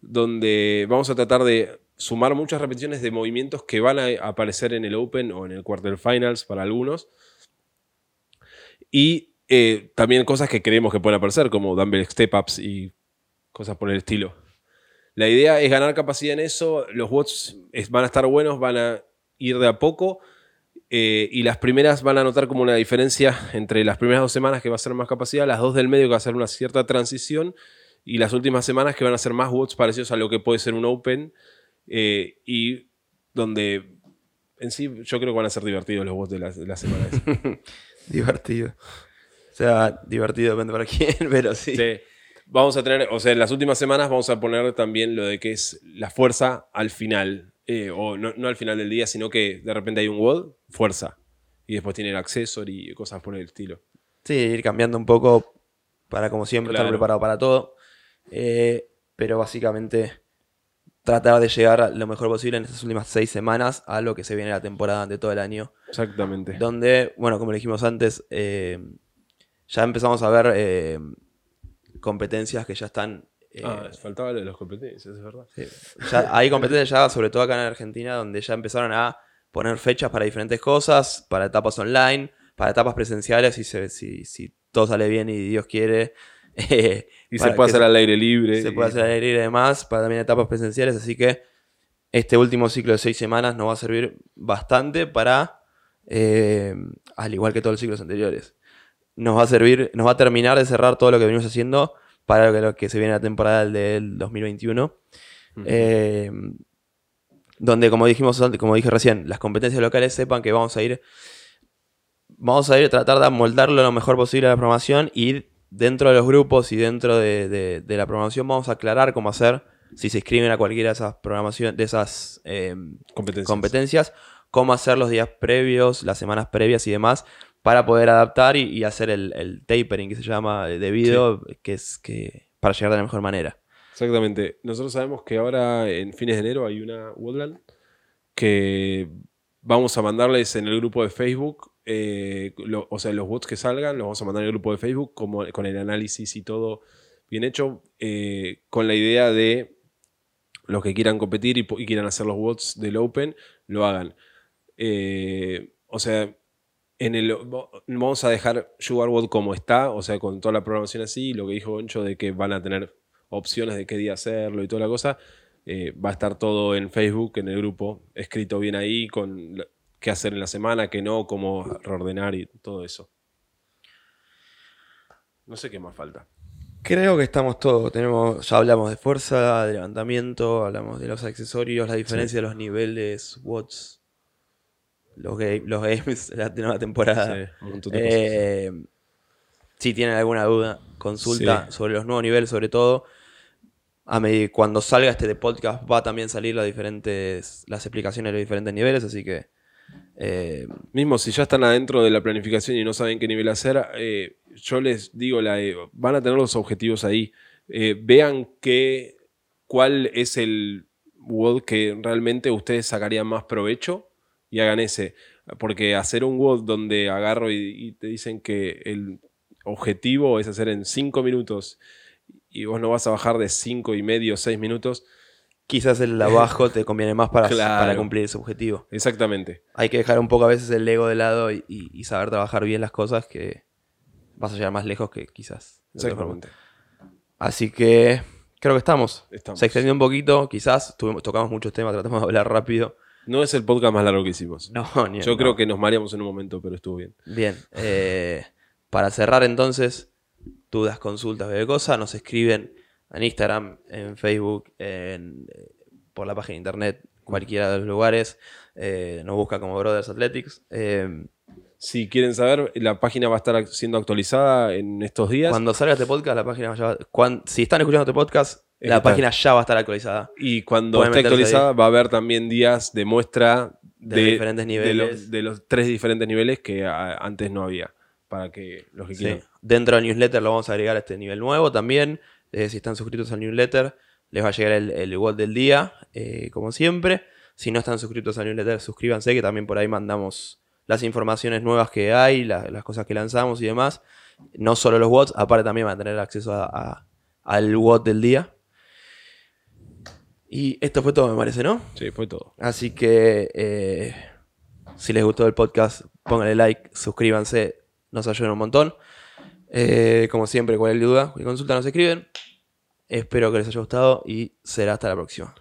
donde vamos a tratar de sumar muchas repeticiones de movimientos que van a aparecer en el Open o en el Quarterfinals para algunos. Y también cosas que creemos que pueden aparecer como dumbbell step-ups y cosas por el estilo. La idea es ganar capacidad en eso. Los WODs van a estar buenos, van a ir de a poco y las primeras van a notar como una diferencia entre las primeras 2 semanas que va a ser más capacidad, las 2 del medio que va a ser una cierta transición y las últimas semanas que van a ser más WODs parecidos a lo que puede ser un Open y donde en sí yo creo que van a ser divertidos los WODs de la semana esa. Divertido. O sea, divertido depende para quién, pero sí. Sí. Vamos a tener, o sea, en las últimas semanas vamos a poner también lo de que es la fuerza al final. O no al final del día, sino que de repente hay un WOD, fuerza. Y después tiene el accessory y cosas por el estilo. Sí, ir cambiando un poco para, como siempre, claro, estar preparado para todo. Pero básicamente tratar de llegar lo mejor posible en estas últimas 6 semanas a lo que se viene la temporada de todo el año. Exactamente. Donde, bueno, como dijimos antes, ya empezamos a ver competencias que ya están... faltaba lo de las competencias, es verdad. Ya hay competencias ya, sobre todo acá en Argentina, donde ya empezaron a poner fechas para diferentes cosas, para etapas online, para etapas presenciales, si todo sale bien y Dios quiere... y se puede hacer al aire libre. Se puede hacer al aire libre, además, para también etapas presenciales. Así que este último ciclo de 6 semanas nos va a servir bastante para, al igual que todos los ciclos anteriores, nos va a terminar de cerrar todo lo que venimos haciendo para lo que se viene la temporada del 2021. Uh-huh. Donde, como dije recién, las competencias locales sepan que vamos a ir a tratar de amoldarlo lo mejor posible a la programación, y dentro de los grupos y dentro de la programación vamos a aclarar cómo hacer si se inscriben a cualquiera de esas programaciones, de esas competencias, cómo hacer los días previos, las semanas previas y demás, para poder adaptar y hacer el tapering que se llama debido, sí, que para llegar de la mejor manera. Exactamente. Nosotros sabemos que ahora en fines de enero hay una Woodland que vamos a mandarles en el grupo de Facebook. Los bots que salgan los vamos a mandar al grupo de Facebook con el análisis y todo bien hecho, con la idea de los que quieran competir y quieran hacer los bots del Open, lo hagan. Vamos a dejar SugarBot como está, o sea, con toda la programación así, lo que dijo Goncho de que van a tener opciones de qué día hacerlo y toda la cosa. Va a estar todo en Facebook, en el grupo, escrito bien ahí, con... qué hacer en la semana, qué no, cómo reordenar y todo eso. No sé qué más falta. Creo que estamos todos. Ya hablamos de fuerza, de levantamiento, hablamos de los accesorios, la diferencia, sí, de los niveles, watts, los games, la nueva temporada. Sí, si tienen alguna duda, consulta, sí, sobre los nuevos niveles, sobre todo. Cuando salga este de podcast va a también salir las explicaciones de los diferentes niveles, así que... mismo si ya están adentro de la planificación y no saben qué nivel hacer, yo les digo, van a tener los objetivos ahí, vean cuál es el WOD que realmente ustedes sacarían más provecho y hagan ese, porque hacer un WOD donde agarro y te dicen que el objetivo es hacer en 5 minutos y vos no vas a bajar de 5,5 o 6 minutos. Quizás el abajo te conviene más para cumplir ese objetivo. Exactamente. Hay que dejar un poco a veces el ego de lado y saber trabajar bien las cosas, que vas a llegar más lejos que quizás. Exactamente. Así que creo que estamos. Se extendió un poquito, quizás tocamos muchos temas, tratamos de hablar rápido. No es el podcast más largo que hicimos. No, ni yo no. Creo que nos mareamos en un momento, pero estuvo bien. Bien. Para cerrar entonces, dudas, consultas, bebé cosa, nos escriben... en Instagram, en Facebook, por la página de internet, cualquiera de los lugares. Nos busca como Brothers Athletics. Si quieren saber, la página va a estar siendo actualizada en estos días. Cuando salga este podcast, la página ya va... si están escuchando este podcast, la página ya va a estar actualizada. Y cuando esté actualizada, va a haber también días de muestra de diferentes niveles. De los 3 diferentes niveles que antes no había. Para que los que quieran. Sí. Dentro del newsletter lo vamos a agregar a este nivel nuevo también. Si están suscritos al newsletter, les va a llegar el WOD del día, como siempre. Si no están suscritos al newsletter, suscríbanse, que también por ahí mandamos las informaciones nuevas que hay, las cosas que lanzamos y demás. No solo los WODs, aparte también van a tener acceso al WOD del día. Y esto fue todo, me parece, ¿no? Sí, fue todo. Así que si les gustó el podcast, pónganle like, suscríbanse, nos ayudan un montón. Como siempre, cualquier duda y consulta nos escriben. Espero que les haya gustado y será hasta la próxima.